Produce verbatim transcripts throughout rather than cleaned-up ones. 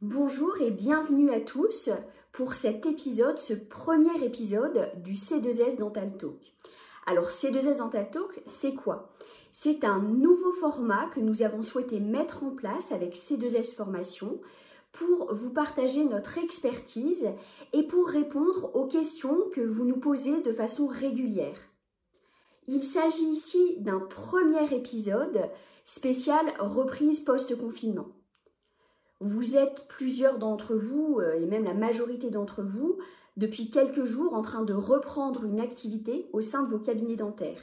Bonjour et bienvenue à tous pour cet épisode, ce premier épisode du C deux S Dental Talk. Alors C deux S Dental Talk, c'est quoi? C'est un nouveau format que nous avons souhaité mettre en place avec C deux S Formation pour vous partager notre expertise et pour répondre aux questions que vous nous posez de façon régulière. Il s'agit ici d'un premier épisode spécial reprise post-confinement. Vous êtes plusieurs d'entre vous, et même la majorité d'entre vous, depuis quelques jours en train de reprendre une activité au sein de vos cabinets dentaires.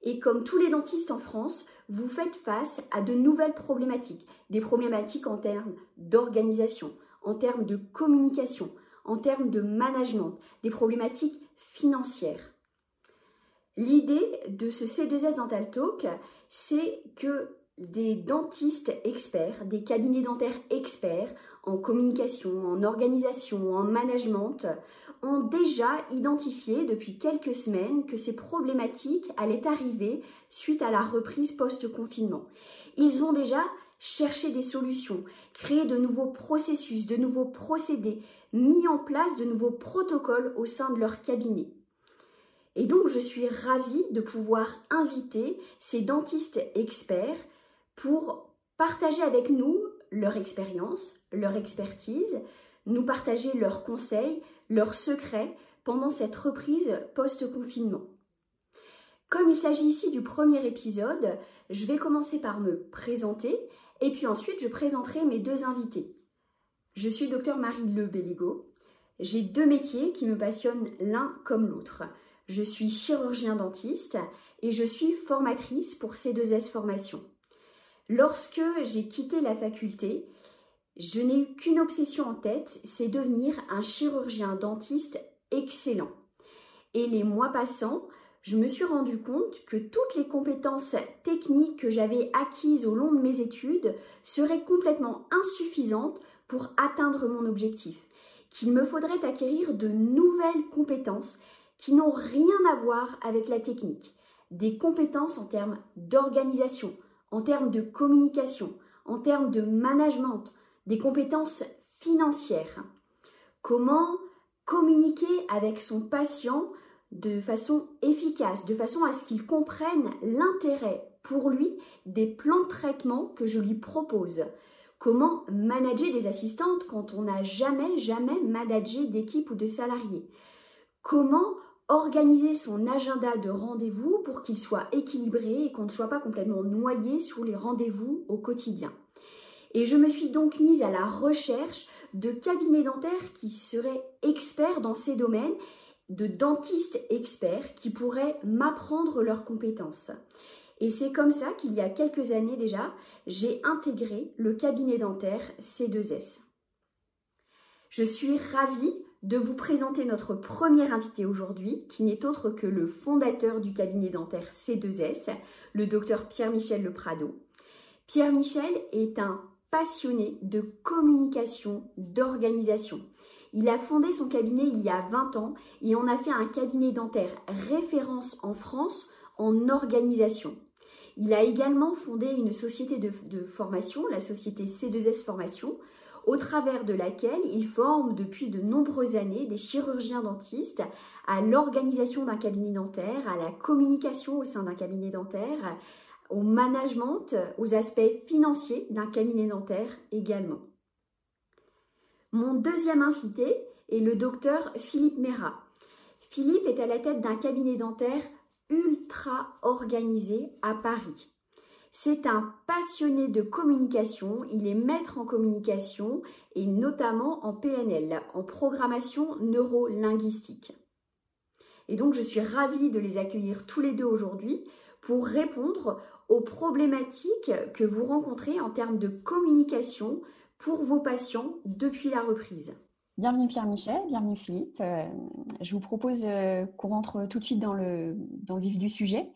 Et comme tous les dentistes en France, vous faites face à de nouvelles problématiques. Des problématiques en termes d'organisation, en termes de communication, en termes de management, des problématiques financières. L'idée de ce C deux S Dental Talk, c'est que des dentistes experts, des cabinets dentaires experts en communication, en organisation, en management, ont déjà identifié depuis quelques semaines que ces problématiques allaient arriver suite à la reprise post-confinement. Ils ont déjà cherché des solutions, créé de nouveaux processus, de nouveaux procédés, mis en place de nouveaux protocoles au sein de leur cabinet. Et donc, je suis ravie de pouvoir inviter ces dentistes experts pour partager avec nous leur expérience, leur expertise, nous partager leurs conseils, leurs secrets pendant cette reprise post-confinement. Comme il s'agit ici du premier épisode, je vais commencer par me présenter et puis ensuite je présenterai mes deux invités. Je suis docteur Marie Le Belligo. J'ai deux métiers qui me passionnent l'un comme l'autre. Je suis chirurgien dentiste et je suis formatrice pour C deux S Formation. Lorsque j'ai quitté la faculté, je n'ai eu qu'une obsession en tête, c'est devenir un chirurgien dentiste excellent. Et les mois passants, je me suis rendu compte que toutes les compétences techniques que j'avais acquises au long de mes études seraient complètement insuffisantes pour atteindre mon objectif, qu'il me faudrait acquérir de nouvelles compétences qui n'ont rien à voir avec la technique, des compétences en termes d'organisation, en termes de communication, en termes de management, des compétences financières. Comment communiquer avec son patient de façon efficace, de façon à ce qu'il comprenne l'intérêt pour lui des plans de traitement que je lui propose. Comment manager des assistantes quand on n'a jamais, jamais managé d'équipe ou de salariés. Comment organiser son agenda de rendez-vous pour qu'il soit équilibré et qu'on ne soit pas complètement noyé sous les rendez-vous au quotidien. Et je me suis donc mise à la recherche de cabinets dentaires qui seraient experts dans ces domaines, de dentistes experts qui pourraient m'apprendre leurs compétences. Et c'est comme ça qu'il y a quelques années déjà, j'ai intégré le cabinet dentaire C deux S. Je suis ravie de vous présenter notre premier invité aujourd'hui, qui n'est autre que le fondateur du cabinet dentaire C deux S, le docteur Pierre-Michel Le Prado. Pierre-Michel est un passionné de communication, d'organisation. Il a fondé son cabinet il y a vingt ans et en a fait un cabinet dentaire référence en France en organisation. Il a également fondé une société de, de formation, la société C deux S Formation, au travers de laquelle il forme depuis de nombreuses années des chirurgiens dentistes à l'organisation d'un cabinet dentaire, à la communication au sein d'un cabinet dentaire, au management, aux aspects financiers d'un cabinet dentaire également. Mon deuxième invité est le docteur Philippe Mérat. Philippe est à la tête d'un cabinet dentaire ultra organisé à Paris. C'est un passionné de communication, il est maître en communication et notamment en P N L, en programmation neuro-linguistique. Et donc je suis ravie de les accueillir tous les deux aujourd'hui pour répondre aux problématiques que vous rencontrez en termes de communication pour vos patients depuis la reprise. Bienvenue Pierre-Michel, bienvenue Philippe. Je vous propose qu'on rentre tout de suite dans le, dans le vif du sujet.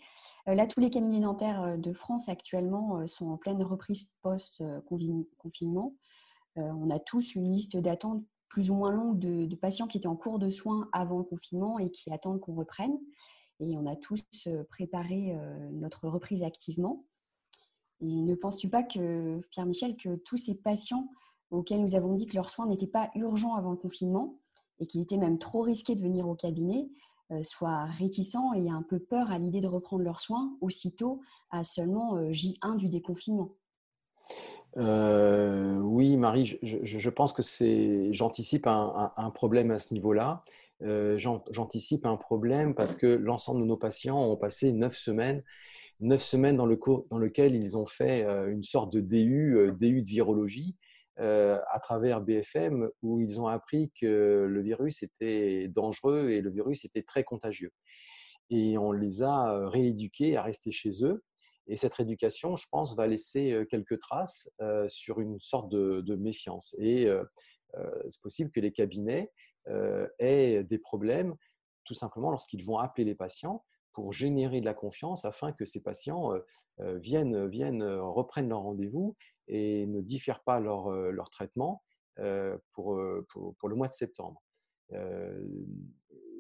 Là, tous les cabinets dentaires de France actuellement sont en pleine reprise post-confinement. On a tous une liste d'attentes plus ou moins longue de, de patients qui étaient en cours de soins avant le confinement et qui attendent qu'on reprenne. Et on a tous préparé notre reprise activement. Et ne penses-tu pas que, Pierre-Michel, que tous ces patients auxquels nous avons dit que leurs soins n'étaient pas urgents avant le confinement et qu'il était même trop risqué de venir au cabinet, euh, soient réticents et aient un peu peur à l'idée de reprendre leurs soins aussitôt à seulement euh, J un du déconfinement. Euh, oui, Marie, je, je, je pense que c'est, j'anticipe un, un, un problème à ce niveau-là. Euh, j'anticipe un problème parce que l'ensemble de nos patients ont passé neuf semaines, neuf semaines dans le cours dans lequel ils ont fait une sorte de D U, D U de virologie euh, à travers B F M, où ils ont appris que le virus était dangereux et le virus était très contagieux. Et on les a rééduqués à rester chez eux. Et cette rééducation, je pense, va laisser quelques traces euh, sur une sorte de, de méfiance. Et euh, euh, c'est possible que les cabinets euh, aient des problèmes, tout simplement lorsqu'ils vont appeler les patients pour générer de la confiance afin que ces patients euh, viennent, viennent, reprennent leur rendez-vous et ne diffèrent pas leur, leur traitement euh, pour, pour, pour le mois de septembre. Euh,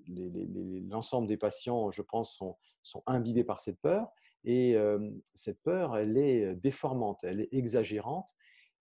Les, les, les, l'ensemble des patients, je pense, sont, sont imbibés par cette peur et euh, cette peur, elle est déformante, elle est exagérante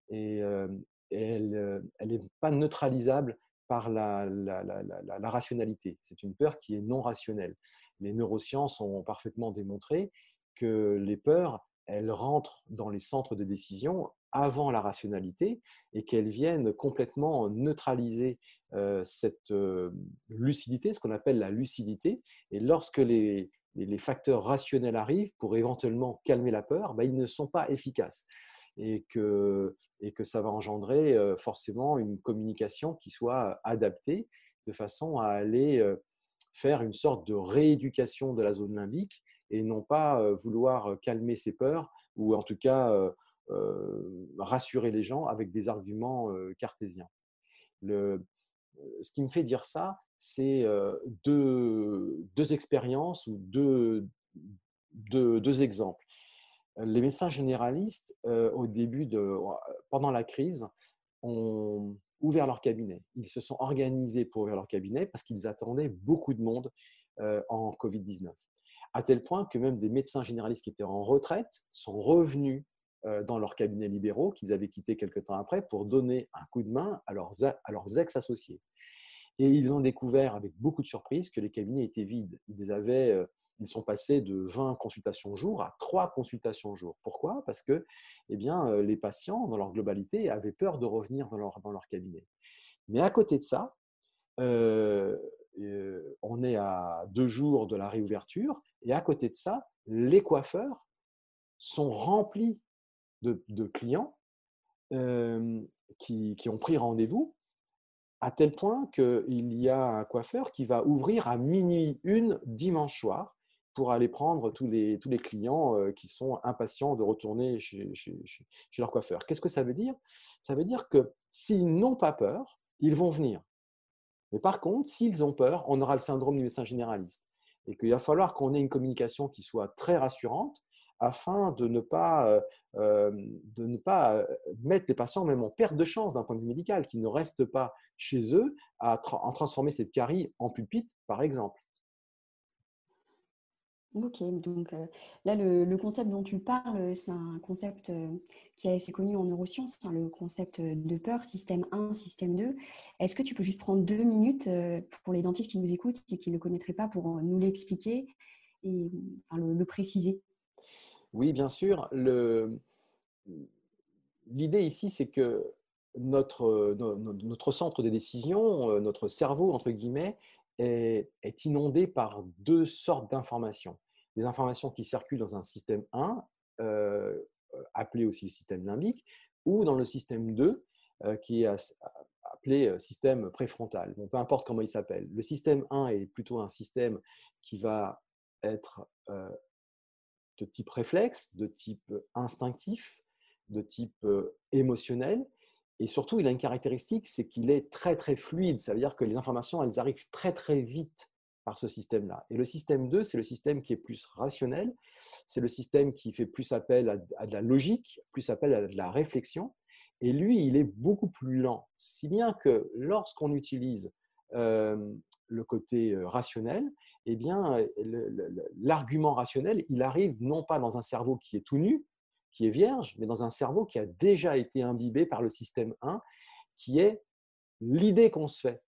et euh, elle n'est pas neutralisable par la, la, la, la, la rationalité. C'est une peur qui est non rationnelle. Les neurosciences ont parfaitement démontré que les peurs, elles rentrent dans les centres de décision avant la rationalité et qu'elles viennent complètement neutraliser euh, cette euh, lucidité, ce qu'on appelle la lucidité. Et lorsque les, les facteurs rationnels arrivent pour éventuellement calmer la peur, ben, ils ne sont pas efficaces et que, et que ça va engendrer euh, forcément une communication qui soit adaptée de façon à aller euh, faire une sorte de rééducation de la zone limbique et non pas euh, vouloir calmer ses peurs ou en tout cas euh, Euh, rassurer les gens avec des arguments euh, cartésiens. Le, ce qui me fait dire ça, c'est euh, deux, deux expériences ou deux, deux, deux exemples. Les médecins généralistes, euh, au début de, pendant la crise, ont ouvert leur cabinet. Ils se sont organisés pour ouvrir leur cabinet parce qu'ils attendaient beaucoup de monde euh, en covid dix-neuf. À tel point que même des médecins généralistes qui étaient en retraite sont revenus dans leurs cabinets libéraux qu'ils avaient quittés quelque temps après pour donner un coup de main à leurs, à leurs ex-associés. Et ils ont découvert avec beaucoup de surprise que les cabinets étaient vides. Ils, avaient, ils sont passés de vingt consultations jour à trois consultations jour. Pourquoi ? Parce que eh bien, les patients, dans leur globalité, avaient peur de revenir dans leur, dans leur cabinet. Mais à côté de ça, euh, euh, on est à deux jours de la réouverture et à côté de ça, les coiffeurs sont remplis De, de clients euh, qui, qui ont pris rendez-vous, à tel point qu'il y a un coiffeur qui va ouvrir à minuit une dimanche soir pour aller prendre tous les, tous les clients euh, qui sont impatients de retourner chez, chez, chez, chez leur coiffeur. Qu'est-ce que ça veut dire ? Ça veut dire que s'ils n'ont pas peur, ils vont venir. Mais par contre, s'ils ont peur, on aura le syndrome du médecin généraliste et qu'il va falloir qu'on ait une communication qui soit très rassurante afin de ne pas, euh, de ne pas mettre les patients même en perte de chance d'un point de vue médical, qu'ils ne restent pas chez eux à tra- en transformer cette carie en pulpite, par exemple. Ok, donc euh, là, le, le concept dont tu parles, c'est un concept euh, qui est assez connu en neurosciences, hein, le concept de peur, système un, système deux. Est-ce que tu peux juste prendre deux minutes euh, pour les dentistes qui nous écoutent et qui ne le connaîtraient pas pour nous l'expliquer et enfin, le, le préciser ? Oui, bien sûr. Le... L'idée ici, c'est que notre, notre centre des décisions, notre cerveau, entre guillemets, est, est inondé par deux sortes d'informations. Des informations qui circulent dans un système un, euh, appelé aussi le système limbique, ou dans le système deux, euh, qui est appelé système préfrontal. Bon, peu importe comment il s'appelle. Le système un est plutôt un système qui va être... Euh, de type réflexe, de type instinctif, de type euh, émotionnel. Et surtout, il a une caractéristique, c'est qu'il est très, très fluide. Ça veut dire que les informations, elles arrivent très, très vite par ce système-là. Et le système deux, c'est le système qui est plus rationnel. C'est le système qui fait plus appel à, à de la logique, plus appel à de la réflexion. Et lui, il est beaucoup plus lent. Si bien que lorsqu'on utilise euh, le côté rationnel, eh bien, le, le, l'argument rationnel, il arrive non pas dans un cerveau qui est tout nu, qui est vierge, mais dans un cerveau qui a déjà été imbibé par le système un, qui est l'idée qu'on se fait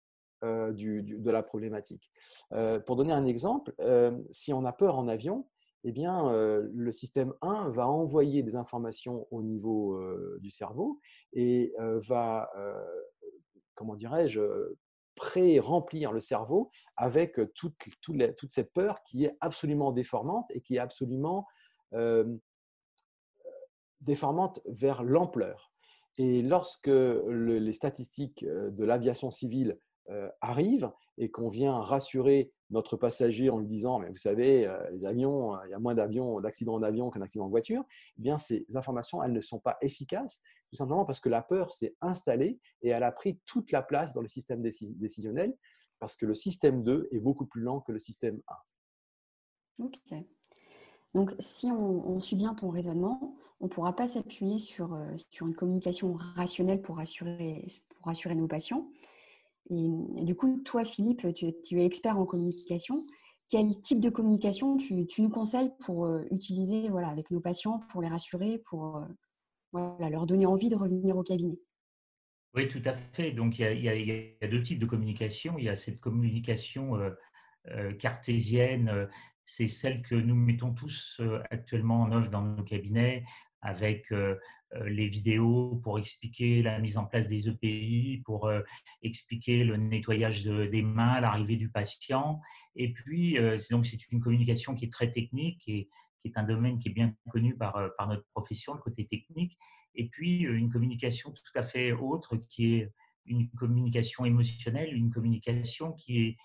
euh, du, du, de la problématique. Euh, pour donner un exemple, euh, si on a peur en avion, eh bien, euh, le système un va envoyer des informations au niveau euh, du cerveau et euh, va, euh, comment dirais-je, pré-remplir le cerveau avec toute, toute, la, toute cette peur qui est absolument déformante et qui est absolument euh, déformante vers l'ampleur. Et lorsque le, les statistiques de l'aviation civile euh, arrivent et qu'on vient rassurer notre passager en lui disant « mais vous savez, les avions, il y a moins d'avions, d'accidents d'avion qu'un accident de voiture », eh bien ces informations, elles ne sont pas efficaces, tout simplement parce que la peur s'est installée et elle a pris toute la place dans le système décisionnel, parce que le système deux est beaucoup plus lent que le système un. Ok. Donc, si on, on suit bien ton raisonnement, on ne pourra pas s'appuyer sur, euh, sur une communication rationnelle pour rassurer, pour rassurer nos patients. Et, et du coup, toi, Philippe, tu, tu es expert en communication. Quel type de communication tu, tu nous conseilles pour euh, utiliser voilà, avec nos patients, pour les rassurer, pour euh, voilà, leur donner envie de revenir au cabinet? Oui, tout à fait. Donc, il y a, y a, y a deux types de communication. Il y a cette communication euh, euh, cartésienne, euh, c'est celle que nous mettons tous actuellement en œuvre dans nos cabinets avec les vidéos pour expliquer la mise en place des E P I, pour expliquer le nettoyage de, des mains, l'arrivée du patient. Et puis, c'est donc c'est une communication qui est très technique et qui est un domaine qui est bien connu par, par notre profession, le côté technique. Et puis, une communication tout à fait autre qui est une communication émotionnelle, une communication qui est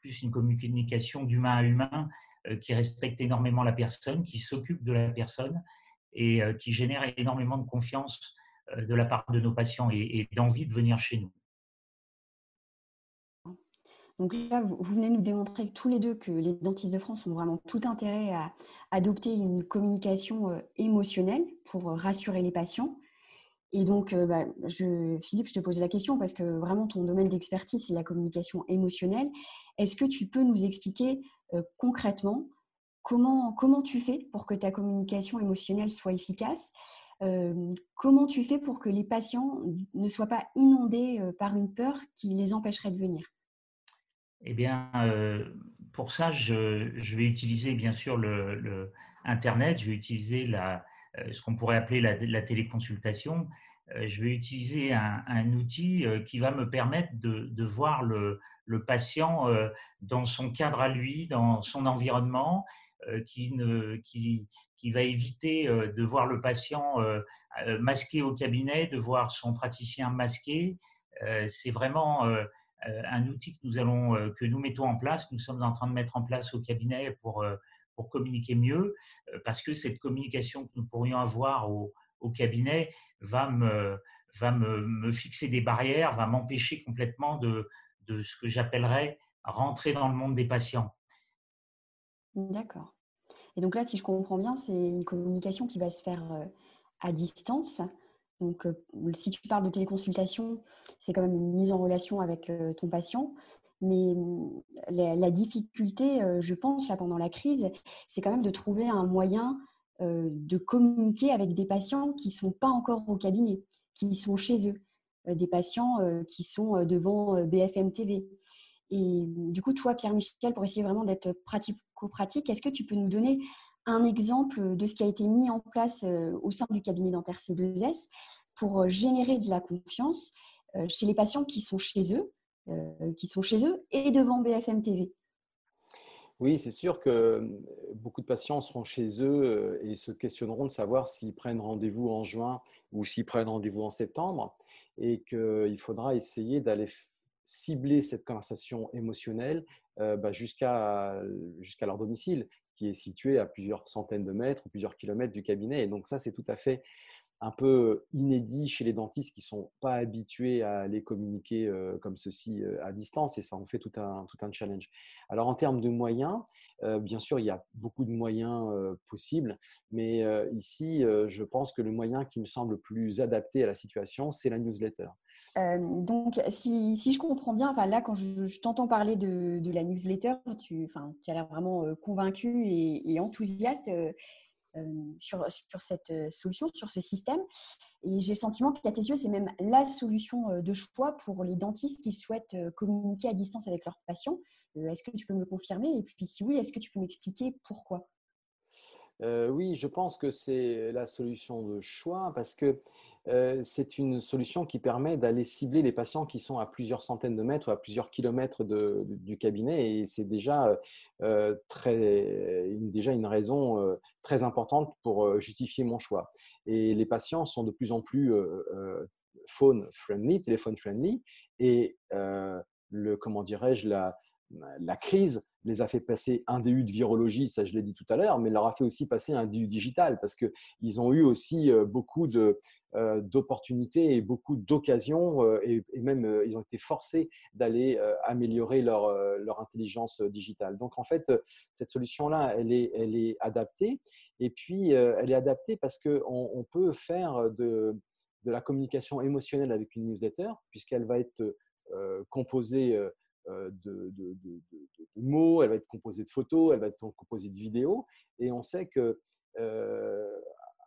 plus une communication d'humain à humain, qui respecte énormément la personne, qui s'occupe de la personne et qui génère énormément de confiance de la part de nos patients et d'envie de venir chez nous. Donc là, vous venez nous démontrer tous les deux que les dentistes de France ont vraiment tout intérêt à adopter une communication émotionnelle pour rassurer les patients. Et donc, bah, je, Philippe, je te pose la question parce que vraiment ton domaine d'expertise, c'est la communication émotionnelle. Est-ce que tu peux nous expliquer euh, concrètement comment, comment tu fais pour que ta communication émotionnelle soit efficace? euh, Comment tu fais pour que les patients ne soient pas inondés euh, par une peur qui les empêcherait de venir? Eh bien, euh, pour ça, je, je vais utiliser bien sûr le, le Internet, je vais utiliser la... ce qu'on pourrait appeler la, la téléconsultation. Je vais utiliser un, un outil qui va me permettre de, de voir le, le patient dans son cadre à lui, dans son environnement, qui, ne, qui, qui va éviter de voir le patient masqué au cabinet, de voir son praticien masqué. C'est vraiment un outil que nous, allons, que nous mettons en place, nous sommes en train de mettre en place au cabinet pour... pour communiquer mieux, parce que cette communication que nous pourrions avoir au, au cabinet va, me, va me, me fixer des barrières, va m'empêcher complètement de, de ce que j'appellerais rentrer dans le monde des patients. D'accord. Et donc là, si je comprends bien, c'est une communication qui va se faire à distance. Donc, si tu parles de téléconsultation, c'est quand même une mise en relation avec ton patient. Mais la, la difficulté, je pense, là, pendant la crise, c'est quand même de trouver un moyen euh, de communiquer avec des patients qui ne sont pas encore au cabinet, qui sont chez eux, des patients euh, qui sont devant B F M T V. Et du coup, toi, Pierre-Michel, pour essayer vraiment d'être pratico-pratique, est-ce que tu peux nous donner un exemple de ce qui a été mis en place euh, au sein du cabinet dentaire C deux S pour générer de la confiance euh, chez les patients qui sont chez eux, Euh, qui sont chez eux et devant B F M T V? Oui, c'est sûr que beaucoup de patients seront chez eux et se questionneront de savoir s'ils prennent rendez-vous en juin ou s'ils prennent rendez-vous en septembre, et qu'il faudra essayer d'aller cibler cette conversation émotionnelle euh, bah, jusqu'à jusqu'à leur domicile, qui est situé à plusieurs centaines de mètres ou plusieurs kilomètres du cabinet. Et donc ça, c'est tout à fait un peu inédit chez les dentistes qui ne sont pas habitués à les communiquer comme ceci à distance, et ça en fait tout un, tout un challenge. Alors en termes de moyens, bien sûr, il y a beaucoup de moyens possibles, mais ici, je pense que le moyen qui me semble le plus adapté à la situation, c'est la newsletter. Euh, donc, si, si je comprends bien, enfin, là, quand je, je t'entends parler de, de la newsletter, tu, enfin, tu as l'air vraiment convaincu et, et enthousiaste. euh, sur, sur cette solution, sur ce système. Et j'ai le sentiment qu'à tes yeux, c'est même la solution de choix pour les dentistes qui souhaitent communiquer à distance avec leurs patients. Euh, est-ce que tu peux me le confirmer? Et puis, si oui, est-ce que tu peux m'expliquer pourquoi? Euh, oui, je pense que c'est la solution de choix parce que euh, c'est une solution qui permet d'aller cibler les patients qui sont à plusieurs centaines de mètres ou à plusieurs kilomètres de, de, du cabinet, et c'est déjà, euh, très, déjà une raison euh, très importante pour justifier mon choix. Et les patients sont de plus en plus euh, phone friendly, téléphone friendly, et euh, le, comment dirais-je, la, la crise les a fait passer un D U de virologie, ça je l'ai dit tout à l'heure, mais leur a fait aussi passer un D U digital parce qu'ils ont eu aussi beaucoup de, euh, d'opportunités et beaucoup d'occasions euh, et, et même euh, ils ont été forcés d'aller euh, améliorer leur, euh, leur intelligence digitale. Donc en fait, cette solution-là, elle est, elle est adaptée et puis euh, elle est adaptée parce qu'on on peut faire de, de la communication émotionnelle avec une newsletter puisqu'elle va être euh, composée euh, De, de, de, de, de mots, elle va être composée de photos, elle va être composée de vidéos, et on sait que euh,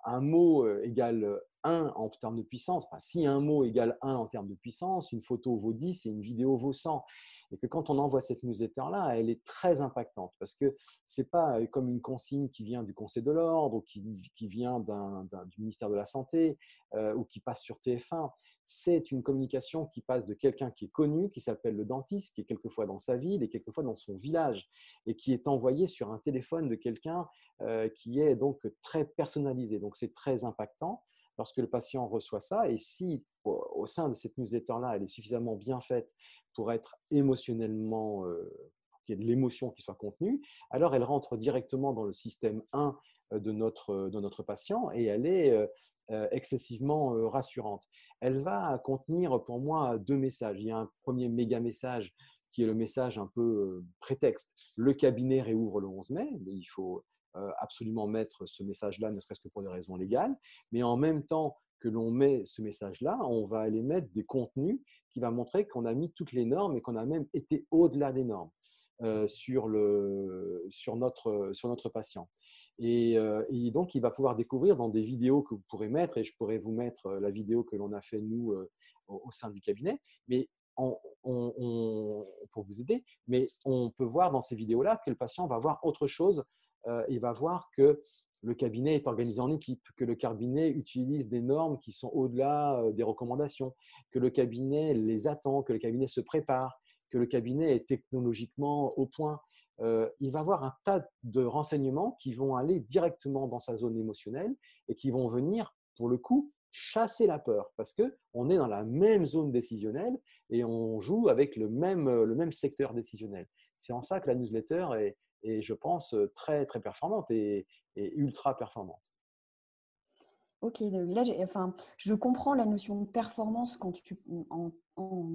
un mot égale un en termes de puissance, enfin, si un mot égale un en termes de puissance, une photo vaut dix et une vidéo vaut cent, et que quand on envoie cette newsletter-là, elle est très impactante, parce que ce n'est pas comme une consigne qui vient du Conseil de l'Ordre, ou qui, qui vient d'un, d'un, du ministère de la Santé, euh, ou qui passe sur T F un. C'est une communication qui passe de quelqu'un qui est connu, qui s'appelle le dentiste, qui est quelquefois dans sa ville et quelquefois dans son village, et qui est envoyée sur un téléphone de quelqu'un euh, qui est donc très personnalisé. Donc, c'est très impactant lorsque le patient reçoit ça. Et si au sein de cette newsletter-là, elle est suffisamment bien faite pour être émotionnellement, euh, pour qu'il y ait de l'émotion qui soit contenue, alors elle rentre directement dans le système un de notre, de notre patient et elle est euh, excessivement rassurante. Elle va contenir pour moi deux messages. Il y a un premier méga message qui est le message un peu prétexte. Le cabinet réouvre le onze mai, mais il faut absolument mettre ce message-là, ne serait-ce que pour des raisons légales. Mais en même temps que l'on met ce message-là, on va aller mettre des contenus qui va montrer qu'on a mis toutes les normes et qu'on a même été au-delà des normes euh, sur, le, sur, notre, sur notre patient. Et, euh, et donc, il va pouvoir découvrir dans des vidéos que vous pourrez mettre, et je pourrais vous mettre la vidéo que l'on a fait, nous, euh, au sein du cabinet, mais on, on, on, pour vous aider, mais on peut voir dans ces vidéos-là que le patient va voir autre chose. Euh, il va voir que le cabinet est organisé en équipe, que le cabinet utilise des normes qui sont au-delà euh, des recommandations, que le cabinet les attend, que le cabinet se prépare, que le cabinet est technologiquement au point. Euh, il va avoir un tas de renseignements qui vont aller directement dans sa zone émotionnelle et qui vont venir, pour le coup, chasser la peur parce qu'on est dans la même zone décisionnelle et on joue avec le même, le même secteur décisionnel. C'est en ça que la newsletter est, est je pense, très, très performante et, et ultra performante. Ok, là, j'ai, enfin, je comprends la notion de performance quand tu… En, en...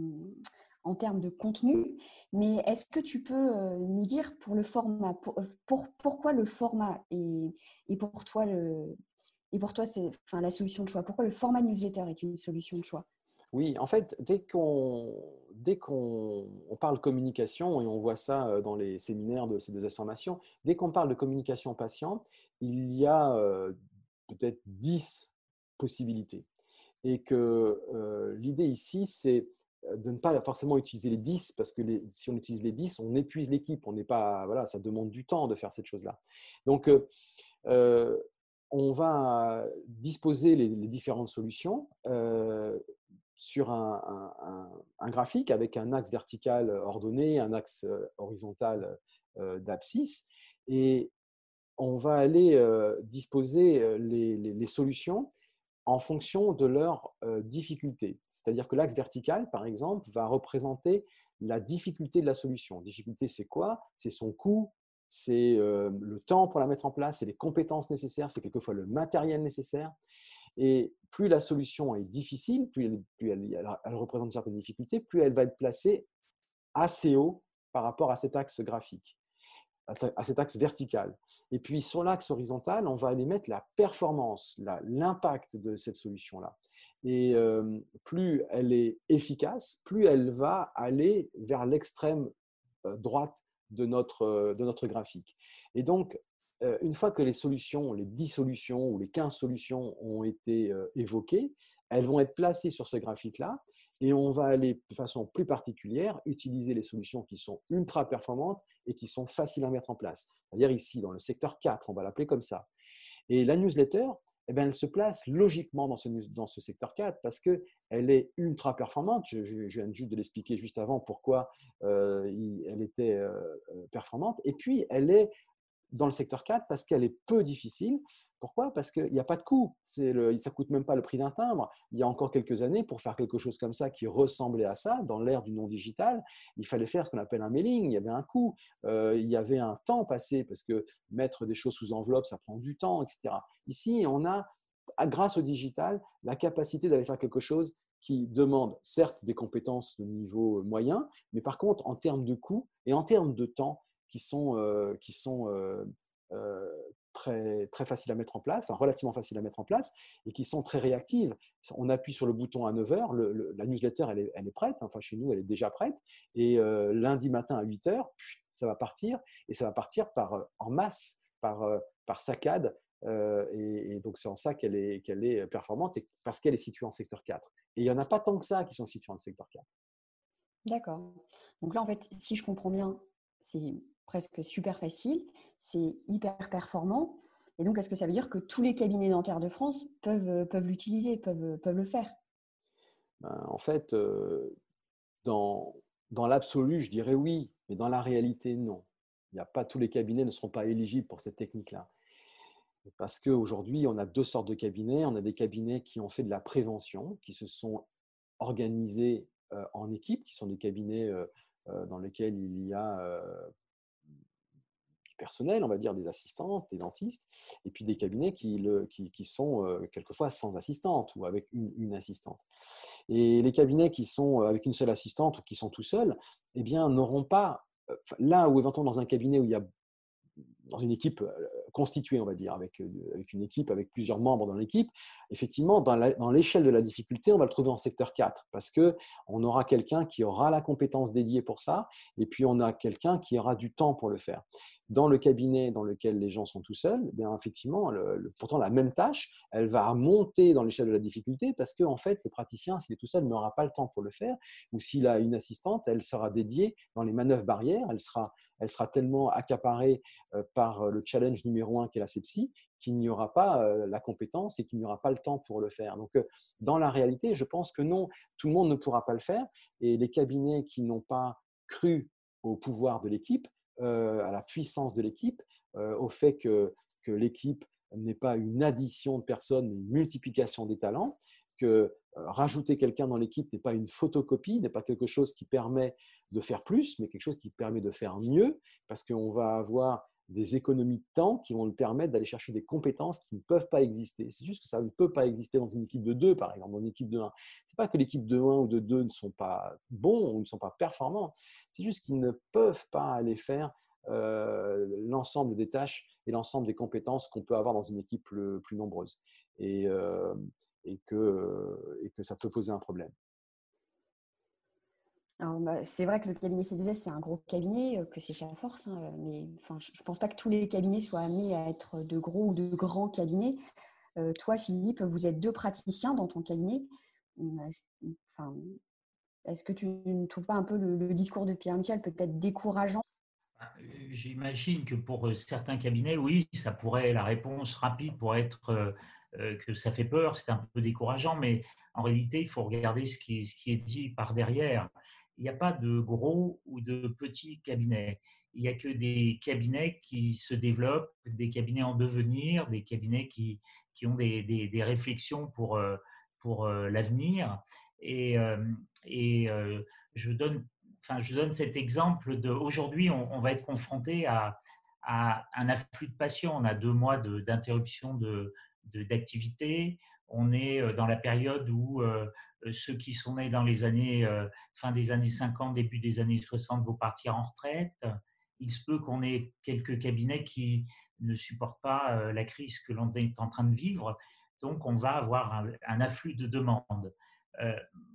en termes de contenu, mais est-ce que tu peux nous dire pour le format, pour, pour, pourquoi le format et, et pour toi, le, et pour toi c'est, enfin, la solution de choix? Pourquoi le format newsletter est une solution de choix? Oui, en fait, dès qu'on, dès qu'on on parle communication, et on voit ça dans les séminaires de C deux S Formation, dès qu'on parle de communication patient, il y a euh, peut-être dix possibilités. Et que euh, l'idée ici, c'est de ne pas forcément utiliser les dix, parce que les, si on utilise les dix, on épuise l'équipe. On n'est pas, voilà, ça demande du temps de faire cette chose-là. Donc, euh, on va disposer les, les différentes solutions euh, sur un, un, un graphique avec un axe vertical ordonné, un axe horizontal euh, d'abscisse. Et on va aller euh, disposer les, les, les solutions en fonction de leurs euh, difficultés. C'est-à-dire que l'axe vertical, par exemple, va représenter la difficulté de la solution. Difficulté, c'est quoi? C'est son coût, c'est euh, le temps pour la mettre en place, c'est les compétences nécessaires, c'est quelquefois le matériel nécessaire. Et plus la solution est difficile, plus elle, plus elle, elle, elle représente certaines difficultés, plus elle va être placée assez haut par rapport à cet axe graphique, à cet axe vertical. Et puis, sur l'axe horizontal, on va aller mettre la performance, la, l'impact de cette solution-là. Et euh, plus elle est efficace, plus elle va aller vers l'extrême euh, droite de notre, euh, de notre graphique. Et donc, euh, une fois que les solutions, les dix solutions ou les quinze solutions ont été euh, évoquées, elles vont être placées sur ce graphique-là et on va aller de façon plus particulière utiliser les solutions qui sont ultra performantes et qui sont faciles à mettre en place. C'est-à-dire ici, dans le secteur quatre, on va l'appeler comme ça. Et la newsletter, eh bien, elle se place logiquement dans ce, dans ce secteur quatre parce qu'elle est ultra performante. Je, je, je viens juste de l'expliquer juste avant pourquoi euh, il, elle était euh, performante. Et puis, elle est dans le secteur quatre parce qu'elle est peu difficile. Pourquoi? Parce qu'il n'y a pas de coût. C'est le, ça ne coûte même pas le prix d'un timbre. Il y a encore quelques années, pour faire quelque chose comme ça qui ressemblait à ça, dans l'ère du non-digital, il fallait faire ce qu'on appelle un mailing. Il y avait un coût. Euh, il y avait un temps passé parce que mettre des choses sous enveloppe, ça prend du temps, et cetera. Ici, on a, grâce au digital, la capacité d'aller faire quelque chose qui demande certes des compétences de niveau moyen, mais par contre, en termes de coût et en termes de temps qui sont… Euh, qui sont euh, euh, Très, très facile à mettre en place, enfin relativement facile à mettre en place et qui sont très réactives. On appuie sur le bouton à neuf heures, le, le, la newsletter elle est, elle est prête, enfin chez nous elle est déjà prête et euh, lundi matin à huit heures, ça va partir et ça va partir par, en masse, par, par saccade euh, et, et donc c'est en ça qu'elle est, qu'elle est performante et parce qu'elle est située en secteur quatre. Et il n'y en a pas tant que ça qui sont situés en secteur quatre. D'accord. Donc là en fait, si je comprends bien, c'est presque super facile, c'est hyper performant. Et donc, est-ce que ça veut dire que tous les cabinets dentaires de France peuvent, peuvent l'utiliser, peuvent, peuvent le faire? Ben, en fait, euh, dans, dans l'absolu, je dirais oui, mais dans la réalité, non. Il y a pas, tous les cabinets ne seront pas éligibles pour cette technique-là. Parce qu'aujourd'hui, on a deux sortes de cabinets. On a des cabinets qui ont fait de la prévention, qui se sont organisés euh, en équipe, qui sont des cabinets euh, euh, dans lesquels il y a… Euh, personnel, on va dire des assistantes, des dentistes, et puis des cabinets qui, le, qui, qui sont euh, quelquefois sans assistante ou avec une, une assistante. Et les cabinets qui sont avec une seule assistante ou qui sont tout seuls, eh bien, n'auront pas, euh, là où éventuellement dans un cabinet où il y a, dans une équipe constituée, on va dire, avec, euh, avec une équipe, avec plusieurs membres dans l'équipe, effectivement, dans, la, dans l'échelle de la difficulté, on va le trouver en secteur quatre parce qu'on aura quelqu'un qui aura la compétence dédiée pour ça et puis on a quelqu'un qui aura du temps pour le faire. Dans le cabinet dans lequel les gens sont tout seuls, bien effectivement, le, le, pourtant la même tâche, elle va monter dans l'échelle de la difficulté parce que en fait, le praticien, s'il est tout seul, n'aura pas le temps pour le faire. Ou s'il a une assistante, elle sera dédiée dans les manœuvres barrières. Elle sera, elle sera tellement accaparée euh, par le challenge numéro un qu'est la sepsie qu'il n'y aura pas euh, la compétence et qu'il n'y aura pas le temps pour le faire. Donc, euh, dans la réalité, je pense que non, tout le monde ne pourra pas le faire. Et les cabinets qui n'ont pas cru au pouvoir de l'équipe, Euh, à la puissance de l'équipe, euh, au fait que, que l'équipe n'est pas une addition de personnes, mais une multiplication des talents, que euh, rajouter quelqu'un dans l'équipe n'est pas une photocopie, n'est pas quelque chose qui permet de faire plus, mais quelque chose qui permet de faire mieux, parce qu'on va avoir des économies de temps qui vont nous permettre d'aller chercher des compétences qui ne peuvent pas exister. C'est juste que ça ne peut pas exister dans une équipe de deux, par exemple, dans une équipe de un. C'est pas que l'équipe de un ou de deux ne sont pas bons ou ne sont pas performants. C'est juste qu'ils ne peuvent pas aller faire euh, l'ensemble des tâches et l'ensemble des compétences qu'on peut avoir dans une équipe plus, plus nombreuse et, euh, et, que, et que ça peut poser un problème. Alors, bah, c'est vrai que le cabinet C deux S, c'est un gros cabinet, que c'est sa force, hein, mais enfin, je ne pense pas que tous les cabinets soient amenés à être de gros ou de grands cabinets. Euh, toi, Philippe, vous êtes deux praticiens dans ton cabinet. Enfin, est-ce que tu ne trouves pas un peu le, le discours de Pierre-Michel peut-être décourageant? J'imagine que pour certains cabinets, oui, ça pourrait, la réponse rapide pourrait être euh, euh, que ça fait peur, c'est un peu décourageant, mais en réalité, il faut regarder ce qui, ce qui est dit par derrière. Il n'y a pas de gros ou de petits cabinets. Il n'y a que des cabinets qui se développent, des cabinets en devenir, des cabinets qui, qui ont des, des, des réflexions pour, pour l'avenir. Et, et je, donne, enfin, je donne cet exemple de, aujourd'hui, on, on va être confronté à, à un afflux de patients. On a deux mois de, d'interruption de, de, d'activité. On est dans la période où euh, ceux qui sont nés dans les années, euh, fin des années cinquante, début des années soixante vont partir en retraite. Il se peut qu'on ait quelques cabinets qui ne supportent pas euh, la crise que l'on est en train de vivre. Donc, on va avoir un, un afflux de demandes. Euh,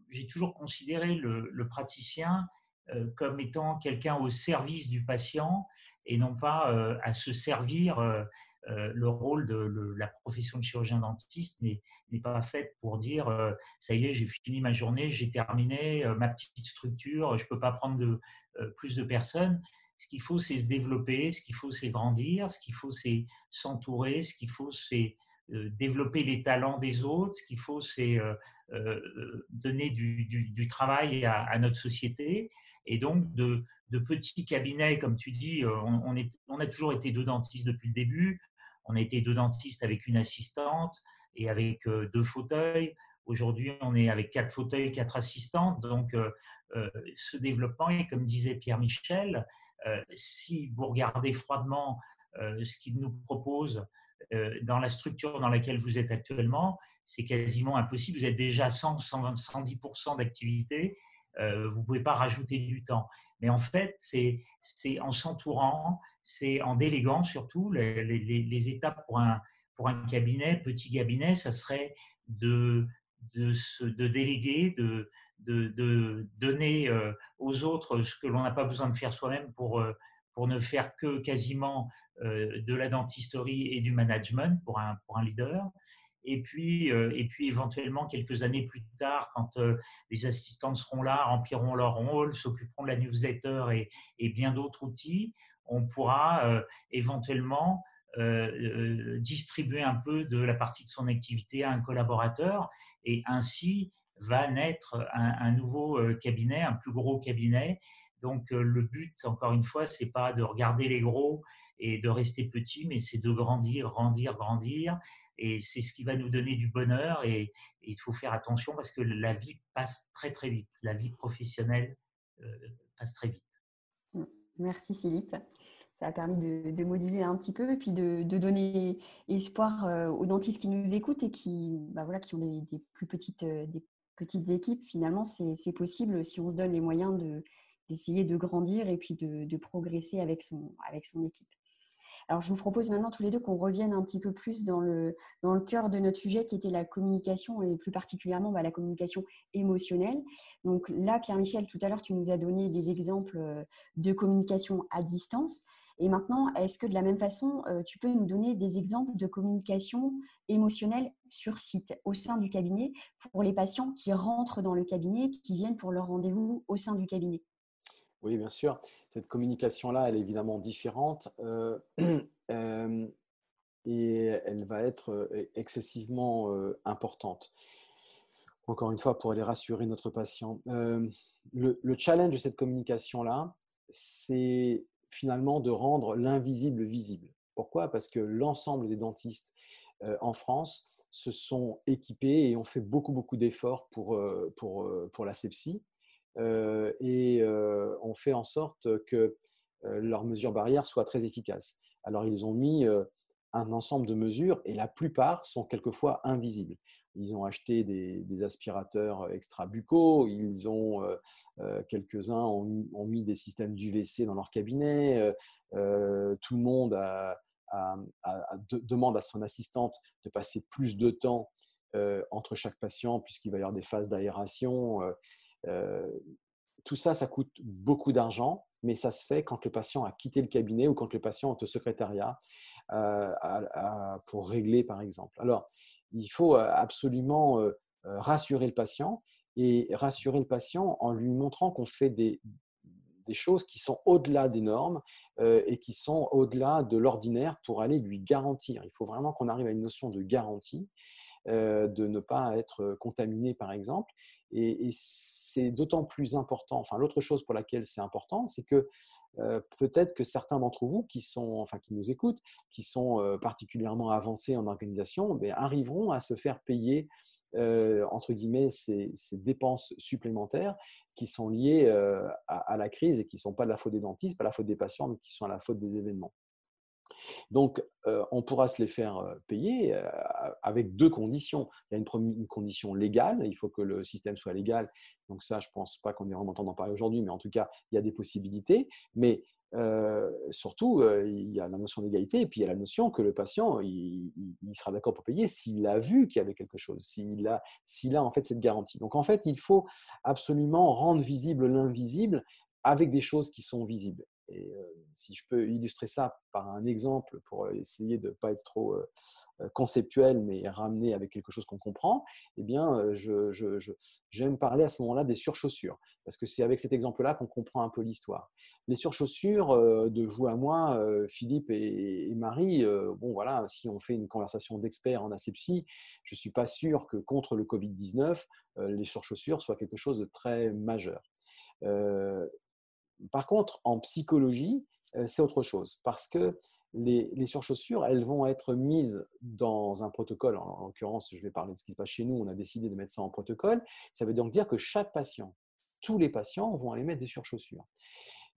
j'ai toujours considéré le, le praticien euh, comme étant quelqu'un au service du patient et non pas euh, à se servir. Euh, euh, le rôle de le, la profession de chirurgien-dentiste n'est pas faite pour dire euh, « ça y est, j'ai fini ma journée, j'ai terminé euh, ma petite structure, je ne peux pas prendre de, euh, plus de personnes ». Ce qu'il faut, c'est se développer, ce qu'il faut, c'est grandir, ce qu'il faut, c'est s'entourer, ce qu'il faut, c'est euh, développer les talents des autres, ce qu'il faut, c'est euh, euh, donner du, du, du travail à, à notre société. Et donc, de, de petits cabinets, comme tu dis, on, on, est, on a toujours été deux dentistes depuis le début, on a été deux dentistes avec une assistante et avec euh, deux fauteuils. Aujourd'hui, on est avec quatre fauteuils, quatre assistantes. Donc, euh, euh, ce développement, et comme disait Pierre-Michel, Euh, si vous regardez froidement euh, ce qu'il nous propose euh, dans la structure dans laquelle vous êtes actuellement, c'est quasiment impossible. Vous êtes déjà à cent, cent vingt, cent dix pour cent d'activité. Euh, vous ne pouvez pas rajouter du temps. Mais en fait, c'est en s'entourant, c'est en déléguant surtout les, les, les étapes pour un, pour un cabinet, petit cabinet, ça serait de… De, se, de déléguer, de, de, de donner euh, aux autres ce que l'on n'a pas besoin de faire soi-même pour, euh, pour ne faire que quasiment euh, de la dentisterie et du management pour un, pour un leader. Et puis, euh, et puis éventuellement, quelques années plus tard, quand euh, les assistantes seront là, rempliront leur rôle, s'occuperont de la newsletter et, et bien d'autres outils, on pourra euh, éventuellement… Euh, euh, distribuer un peu de la partie de son activité à un collaborateur, et ainsi va naître un, un nouveau euh, cabinet, un plus gros cabinet. Donc euh, le but, encore une fois, c'est pas de regarder les gros et de rester petit, mais c'est de grandir, grandir, grandir, et c'est ce qui va nous donner du bonheur. Et il faut faire attention parce que la vie passe très très vite, la vie professionnelle euh, passe très vite. Merci Philippe. Ça a permis de, de moduler un petit peu et puis de, de donner espoir aux dentistes qui nous écoutent et qui, bah voilà, qui ont des, des plus petites, des petites équipes. Finalement, c'est possible si on se donne les moyens de, d'essayer de grandir et puis de, de progresser avec son, avec son équipe. Alors, je vous propose maintenant tous les deux qu'on revienne un petit peu plus dans le, dans le cœur de notre sujet qui était la communication et plus particulièrement bah, la communication émotionnelle. Donc là, Pierre-Michel, tout à l'heure, tu nous as donné des exemples de communication à distance. Et maintenant, est-ce que de la même façon, tu peux nous donner des exemples de communication émotionnelle sur site, au sein du cabinet, pour les patients qui rentrent dans le cabinet, qui viennent pour leur rendez-vous au sein du cabinet? Oui, bien sûr. Cette communication-là, elle est évidemment différente euh, euh, et elle va être excessivement euh, importante. Encore une fois, pour aller rassurer notre patient. Euh, le, le challenge de cette communication-là, c'est… finalement de rendre l'invisible visible. Pourquoi? Parce que l'ensemble des dentistes euh, en France se sont équipés et ont fait beaucoup, beaucoup d'efforts pour, euh, pour, pour la sepsie euh, et euh, ont fait en sorte que euh, leurs mesures barrières soient très efficaces. Alors, ils ont mis euh, un ensemble de mesures et la plupart sont quelquefois invisibles. Ils ont acheté des, des aspirateurs extra-buccaux, ils ont euh, quelques-uns ont, ont mis des systèmes d'U V C dans leur cabinet. Euh, tout le monde a, a, a, de, demande à son assistante de passer plus de temps euh, entre chaque patient puisqu'il va y avoir des phases d'aération. Euh, tout ça, ça coûte beaucoup d'argent, mais ça se fait quand le patient a quitté le cabinet ou quand le patient est au secrétariat euh, à, à, pour régler, par exemple. Alors, il faut absolument rassurer le patient et rassurer le patient en lui montrant qu'on fait des, des choses qui sont au-delà des normes et qui sont au-delà de l'ordinaire pour aller lui garantir. Il faut vraiment qu'on arrive à une notion de garantie, de ne pas être contaminé par exemple. Et, et c'est d'autant plus important, enfin l'autre chose pour laquelle c'est important, c'est que euh, peut-être que certains d'entre vous qui sont, enfin qui nous écoutent, qui sont euh, particulièrement avancés en organisation, mais arriveront à se faire payer euh, entre guillemets ces, ces dépenses supplémentaires qui sont liées euh, à, à la crise et qui ne sont pas de la faute des dentistes, pas de la faute des patients, mais qui sont à la faute des événements. Donc, euh, on pourra se les faire payer euh, avec deux conditions. Il y a une, première, une condition légale, il faut que le système soit légal. Donc ça, je ne pense pas qu'on ait vraiment le temps d'en parler aujourd'hui, mais en tout cas, il y a des possibilités. Mais euh, surtout, euh, il y a la notion d'égalité et puis il y a la notion que le patient, il, il sera d'accord pour payer s'il a vu qu'il y avait quelque chose, s'il a, s'il a en fait cette garantie. Donc en fait, il faut absolument rendre visible l'invisible avec des choses qui sont visibles. Et euh, si je peux illustrer ça par un exemple pour essayer de ne pas être trop euh, conceptuel, mais ramener avec quelque chose qu'on comprend, eh bien, je, je, je, j'aime parler à ce moment-là des surchaussures, parce que c'est avec cet exemple-là qu'on comprend un peu l'histoire. Les surchaussures, euh, de vous à moi, euh, Philippe et, et Marie, euh, bon voilà, si on fait une conversation d'experts en asepsie, je ne suis pas sûr que contre le Covid dix-neuf, euh, les surchaussures soient quelque chose de très majeur. Euh, Par contre, en psychologie, c'est autre chose parce que les, les surchaussures, elles vont être mises dans un protocole. En, en l'occurrence, je vais parler de ce qui se passe chez nous. On a décidé de mettre ça en protocole. Ça veut donc dire que chaque patient, tous les patients vont aller mettre des surchaussures.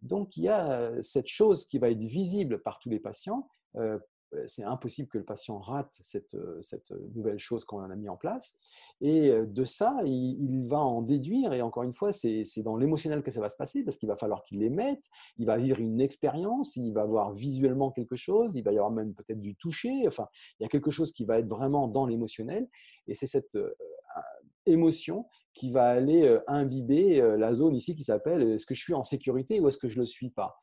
Donc, il y a cette chose qui va être visible par tous les patients. Euh, C'est impossible que le patient rate cette, cette nouvelle chose qu'on a mis en place. Et de ça, il, il va en déduire. Et encore une fois, c'est dans l'émotionnel que ça va se passer parce qu'il va falloir qu'il les mette. Il va vivre une expérience. Il va voir visuellement quelque chose. Il va y avoir même peut-être du toucher. Enfin, il y a quelque chose qui va être vraiment dans l'émotionnel. Et c'est cette euh, émotion qui va aller euh, imbiber euh, la zone ici qui s'appelle « Est-ce que je suis en sécurité ou est-ce que je ne le suis pas ?»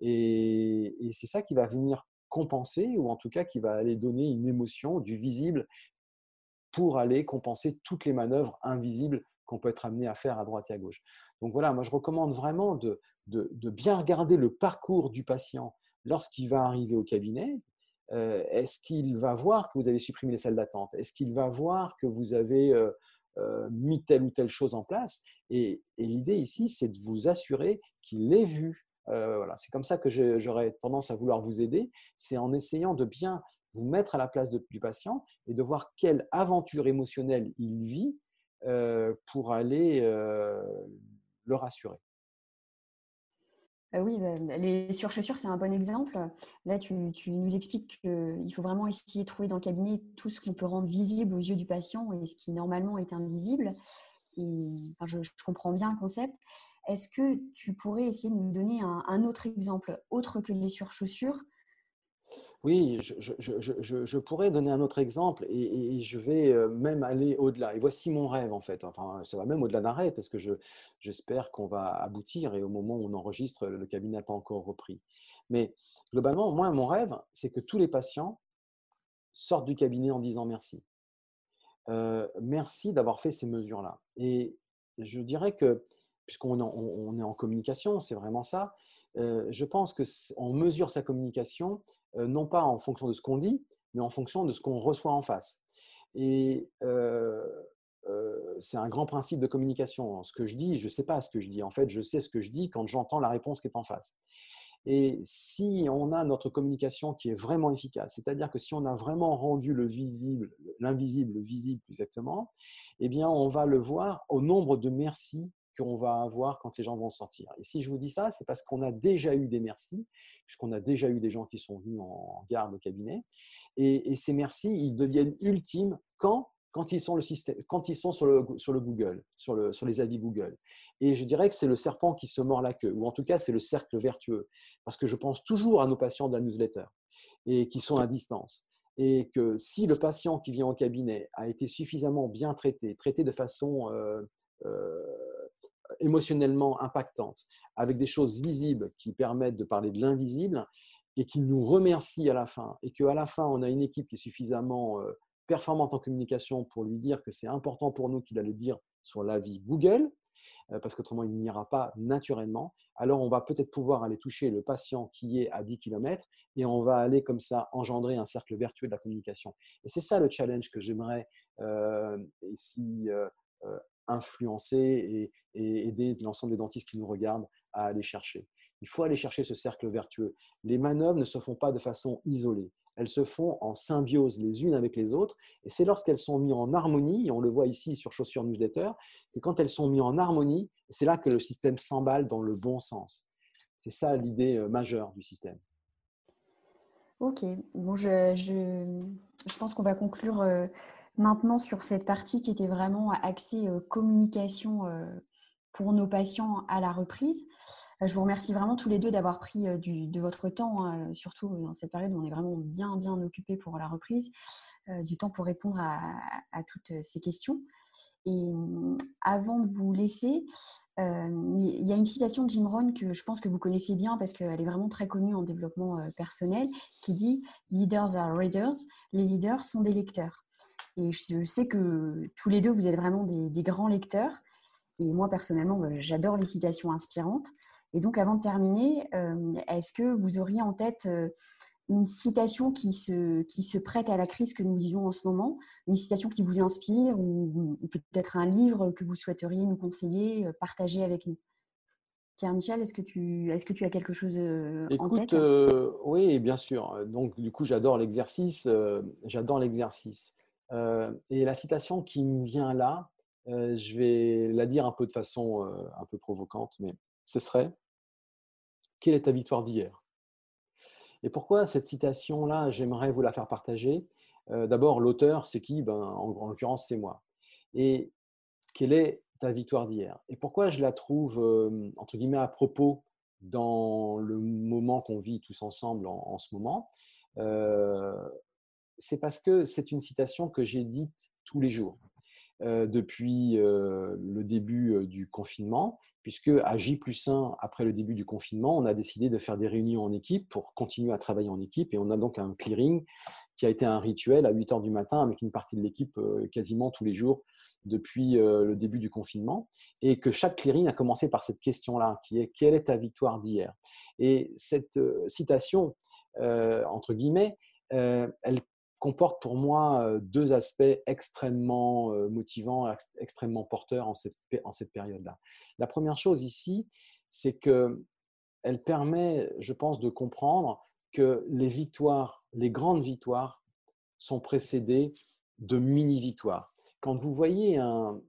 Et, et c'est ça qui va venir compenser, ou en tout cas qui va aller donner une émotion, du visible, pour aller compenser toutes les manœuvres invisibles qu'on peut être amené à faire à droite et à gauche. Donc voilà, moi je recommande vraiment de, de, de bien regarder le parcours du patient lorsqu'il va arriver au cabinet. Euh, est-ce qu'il va voir que vous avez supprimé les salles d'attente? Est-ce qu'il va voir que vous avez euh, euh, mis telle ou telle chose en place? Et, et l'idée ici, c'est de vous assurer qu'il l'ait vu. Euh, voilà. C'est comme ça que j'aurais tendance à vouloir vous aider, c'est en essayant de bien vous mettre à la place de, du patient et de voir quelle aventure émotionnelle il vit euh, pour aller euh, le rassurer. Euh, oui, bah, les surchaussures, c'est un bon exemple. Là, tu, tu nous expliques qu'il faut vraiment essayer de trouver dans le cabinet tout ce qu'on peut rendre visible aux yeux du patient et ce qui normalement est invisible. Et, enfin, je, je comprends bien le concept. Est-ce que tu pourrais essayer de nous donner un, un autre exemple, autre que les surchaussures? Oui, je, je, je, je, je pourrais donner un autre exemple et, et je vais même aller au-delà. Et voici mon rêve en fait. Enfin, ça va même au-delà d'un rêve parce que je, j'espère qu'on va aboutir et au moment où on enregistre, le cabinet n'a pas encore repris. Mais globalement, moi, mon rêve, c'est que tous les patients sortent du cabinet en disant merci. Euh, merci d'avoir fait ces mesures-là. Et je dirais que puisqu'on on est en communication, c'est vraiment ça. Euh, je pense qu'on mesure sa communication, euh, non pas en fonction de ce qu'on dit, mais en fonction de ce qu'on reçoit en face. Et euh, euh, c'est un grand principe de communication. Ce que je dis, je ne sais pas ce que je dis. En fait, je sais ce que je dis quand j'entends la réponse qui est en face. Et si on a notre communication qui est vraiment efficace, c'est-à-dire que si on a vraiment rendu le visible, l'invisible visible plus exactement, eh bien, on va le voir au nombre de merci qu'on va avoir quand les gens vont sortir. Et si je vous dis ça, c'est parce qu'on a déjà eu des merci, puisqu'on a déjà eu des gens qui sont venus en garde au cabinet. Et, et ces merci, ils deviennent ultimes quand, quand ils sont, le système, quand ils sont sur, le, sur le Google, sur, le, sur les avis Google. Et je dirais que c'est le serpent qui se mord la queue, ou en tout cas, c'est le cercle vertueux. Parce que je pense toujours à nos patients de la newsletter, et qui sont à distance. Et que si le patient qui vient au cabinet a été suffisamment bien traité, traité de façon euh, euh, émotionnellement impactante, avec des choses visibles qui permettent de parler de l'invisible et qui nous remercient à la fin, et qu'à la fin, on a une équipe qui est suffisamment performante en communication pour lui dire que c'est important pour nous qu'il a le dire sur l'avis Google, parce qu'autrement, il n'ira pas naturellement, alors on va peut-être pouvoir aller toucher le patient qui est à dix kilomètres et on va aller comme ça engendrer un cercle vertueux de la communication. Et c'est ça le challenge que j'aimerais euh, si euh, euh, influencer et aider l'ensemble des dentistes qui nous regardent à aller chercher. Il faut aller chercher ce cercle vertueux. Les manœuvres ne se font pas de façon isolée. Elles se font en symbiose les unes avec les autres et c'est lorsqu'elles sont mises en harmonie, et on le voit ici sur Chaussures Newsletter, que quand elles sont mises en harmonie, c'est là que le système s'emballe dans le bon sens. C'est ça l'idée majeure du système. Ok. Bon, je, je, je pense qu'on va conclure euh... maintenant, sur cette partie qui était vraiment axée communication pour nos patients à la reprise, je vous remercie vraiment tous les deux d'avoir pris du, de votre temps, surtout dans cette période où on est vraiment bien, bien occupés pour la reprise, du temps pour répondre à, à toutes ces questions. Et avant de vous laisser, euh, il y a une citation de Jim Rohn que je pense que vous connaissez bien parce qu'elle est vraiment très connue en développement personnel, qui dit « Leaders are readers », les leaders sont des lecteurs. Et je sais que tous les deux, vous êtes vraiment des, des grands lecteurs. Et moi, personnellement, j'adore les citations inspirantes. Et donc, avant de terminer, est-ce que vous auriez en tête une citation qui se, qui se prête à la crise que nous vivons en ce moment, une citation qui vous inspire ou, ou peut-être un livre que vous souhaiteriez nous conseiller, partager avec nous? Pierre-Michel, est-ce que, tu, est-ce que tu as quelque chose Écoute, en tête? Écoute, euh, oui, bien sûr. Donc, du coup, j'adore l'exercice. Euh, j'adore l'exercice. Euh, et la citation qui me vient là, euh, je vais la dire un peu de façon euh, un peu provocante, mais ce serait « Quelle est ta victoire d'hier ?» Et pourquoi cette citation-là, j'aimerais vous la faire partager. euh, D'abord, l'auteur, c'est qui? ben, En, en l'occurrence, c'est moi. Et quelle est ta victoire d'hier? Et pourquoi je la trouve, euh, entre guillemets, à propos dans le moment qu'on vit tous ensemble en, en ce moment? euh, C'est parce que c'est une citation que j'ai dite tous les jours euh, depuis euh, le début euh, du confinement, puisque à J plus un, après le début du confinement, on a décidé de faire des réunions en équipe pour continuer à travailler en équipe. Et on a donc un clearing qui a été un rituel à huit heures du matin avec une partie de l'équipe euh, quasiment tous les jours depuis euh, le début du confinement. Et que chaque clearing a commencé par cette question-là qui est « Quelle est ta victoire d'hier ?» Et cette euh, citation, euh, entre guillemets, euh, elle comporte pour moi deux aspects extrêmement motivants, extrêmement porteurs en cette, en cette période-là. La première chose ici, c'est qu'elle permet, je pense, de comprendre que les victoires, les grandes victoires sont précédées de mini-victoires. Quand vous voyez un,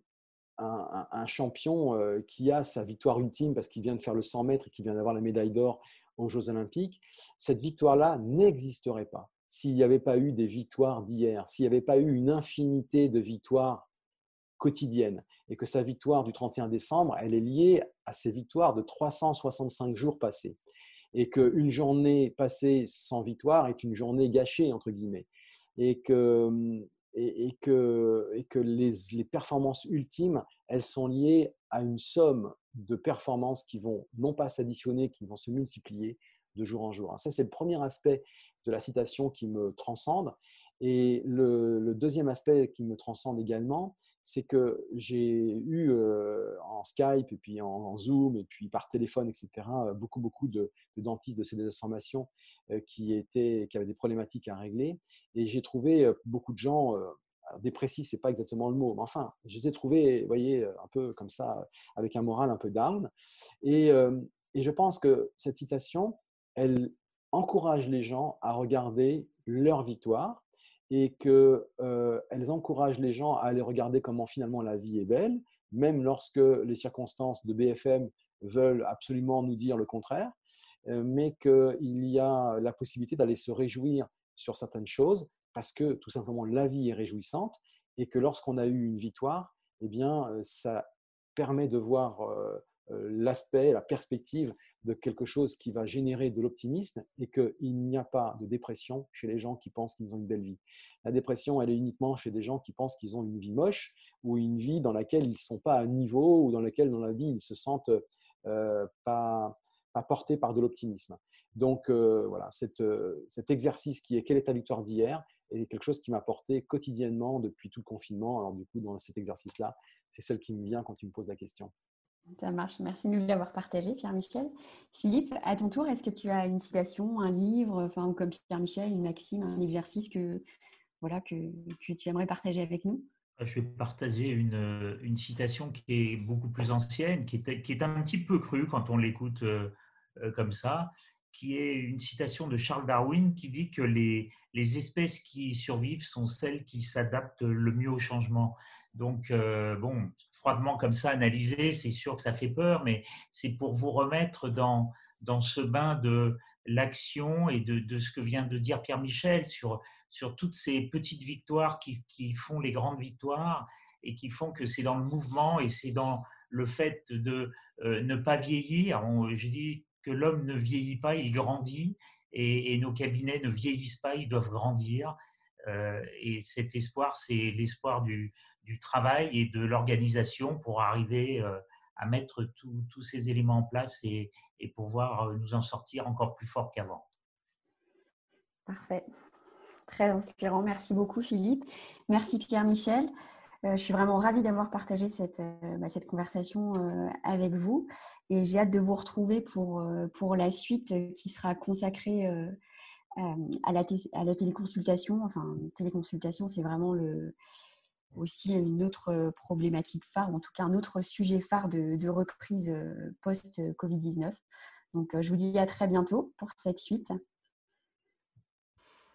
un, un champion qui a sa victoire ultime parce qu'il vient de faire le cent mètres et qu'il vient d'avoir la médaille d'or aux Jeux Olympiques, cette victoire-là n'existerait pas s'il n'y avait pas eu des victoires d'hier, s'il n'y avait pas eu une infinité de victoires quotidiennes, et que sa victoire du trente et un décembre, elle est liée à ses victoires de trois cent soixante-cinq jours passés, et qu'une journée passée sans victoire est une journée gâchée, entre guillemets, et que, et, et que, et que les, les performances ultimes, elles sont liées à une somme de performances qui vont non pas s'additionner, qui vont se multiplier de jour en jour. Ça, c'est le premier aspect de la citation qui me transcende. Et le, le deuxième aspect qui me transcende également, c'est que j'ai eu euh, en Skype et puis en, en Zoom et puis par téléphone, et cetera, beaucoup, beaucoup de, de dentistes de C deux S Formation euh, qui, étaient, qui avaient des problématiques à régler. Et j'ai trouvé beaucoup de gens euh, dépressifs, c'est pas exactement le mot, mais enfin, je les ai trouvés, vous voyez, un peu comme ça, avec un moral un peu down. Et, euh, et je pense que cette citation, elle encourage les gens à regarder leur victoire et qu'elles euh, encouragent les gens à aller regarder comment finalement la vie est belle, même lorsque les circonstances de B F M veulent absolument nous dire le contraire, euh, mais qu'il y a la possibilité d'aller se réjouir sur certaines choses parce que tout simplement la vie est réjouissante et que lorsqu'on a eu une victoire, eh bien, ça permet de voir euh, l'aspect, la perspective de quelque chose qui va générer de l'optimisme et qu'il n'y a pas de dépression chez les gens qui pensent qu'ils ont une belle vie. La dépression, elle est uniquement chez des gens qui pensent qu'ils ont une vie moche ou une vie dans laquelle ils ne sont pas à niveau ou dans laquelle, dans la vie, ils se sentent euh, pas, pas portés par de l'optimisme. Donc, euh, voilà, cette, euh, cet exercice qui est « Quelle est ta victoire d'hier ?» est quelque chose qui m'a porté quotidiennement depuis tout le confinement. Alors, du coup, dans cet exercice-là, c'est celle qui me vient quand tu me poses la question. Ça marche. Merci de nous l'avoir partagé, Pierre-Michel. Philippe, à ton tour, est-ce que tu as une citation, un livre, enfin, ou comme Pierre-Michel, une maxime, un exercice que, voilà, que, que tu aimerais partager avec nous? Je vais partager une, une citation qui est beaucoup plus ancienne, qui est, qui est un petit peu crue quand on l'écoute euh, comme ça, qui est une citation de Charles Darwin qui dit que les, les espèces qui survivent sont celles qui s'adaptent le mieux au changement. Donc, euh, bon, froidement comme ça, analysé, c'est sûr que ça fait peur, mais c'est pour vous remettre dans, dans ce bain de l'action et de, de ce que vient de dire Pierre-Michel sur, sur toutes ces petites victoires qui, qui font les grandes victoires et qui font que c'est dans le mouvement et c'est dans le fait de euh, ne pas vieillir. On, je dis que l'homme ne vieillit pas, il grandit, et, et nos cabinets ne vieillissent pas, ils doivent grandir. Euh, et cet espoir, c'est l'espoir du, du travail et de l'organisation pour arriver euh, à mettre tout, tous ces éléments en place et, et pouvoir nous en sortir encore plus fort qu'avant. Parfait. Très inspirant. Merci beaucoup, Philippe. Merci, Pierre-Michel. Euh, je suis vraiment ravie d'avoir partagé cette, euh, bah, cette conversation euh, avec vous et j'ai hâte de vous retrouver pour, euh, pour la suite euh, qui sera consacrée euh, euh, à, la à la téléconsultation. Enfin, téléconsultation, c'est vraiment le... aussi une autre problématique phare, ou en tout cas un autre sujet phare de, de reprise post-covid dix-neuf. Donc, je vous dis à très bientôt pour cette suite.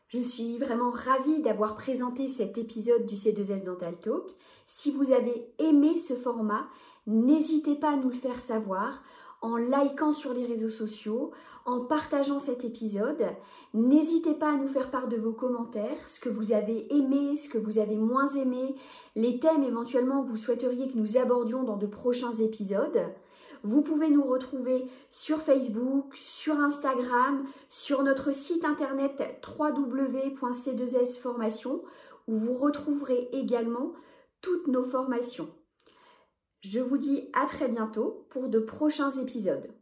Je suis vraiment ravie d'avoir présenté cet épisode du C deux S Dental Talk. Si vous avez aimé ce format, n'hésitez pas à nous le faire savoir en likant sur les réseaux sociaux, en partageant cet épisode. N'hésitez pas à nous faire part de vos commentaires, ce que vous avez aimé, ce que vous avez moins aimé, les thèmes éventuellement que vous souhaiteriez que nous abordions dans de prochains épisodes. Vous pouvez nous retrouver sur Facebook, sur Instagram, sur notre site internet w w w point c deux s formation où vous retrouverez également toutes nos formations. Je vous dis à très bientôt pour de prochains épisodes.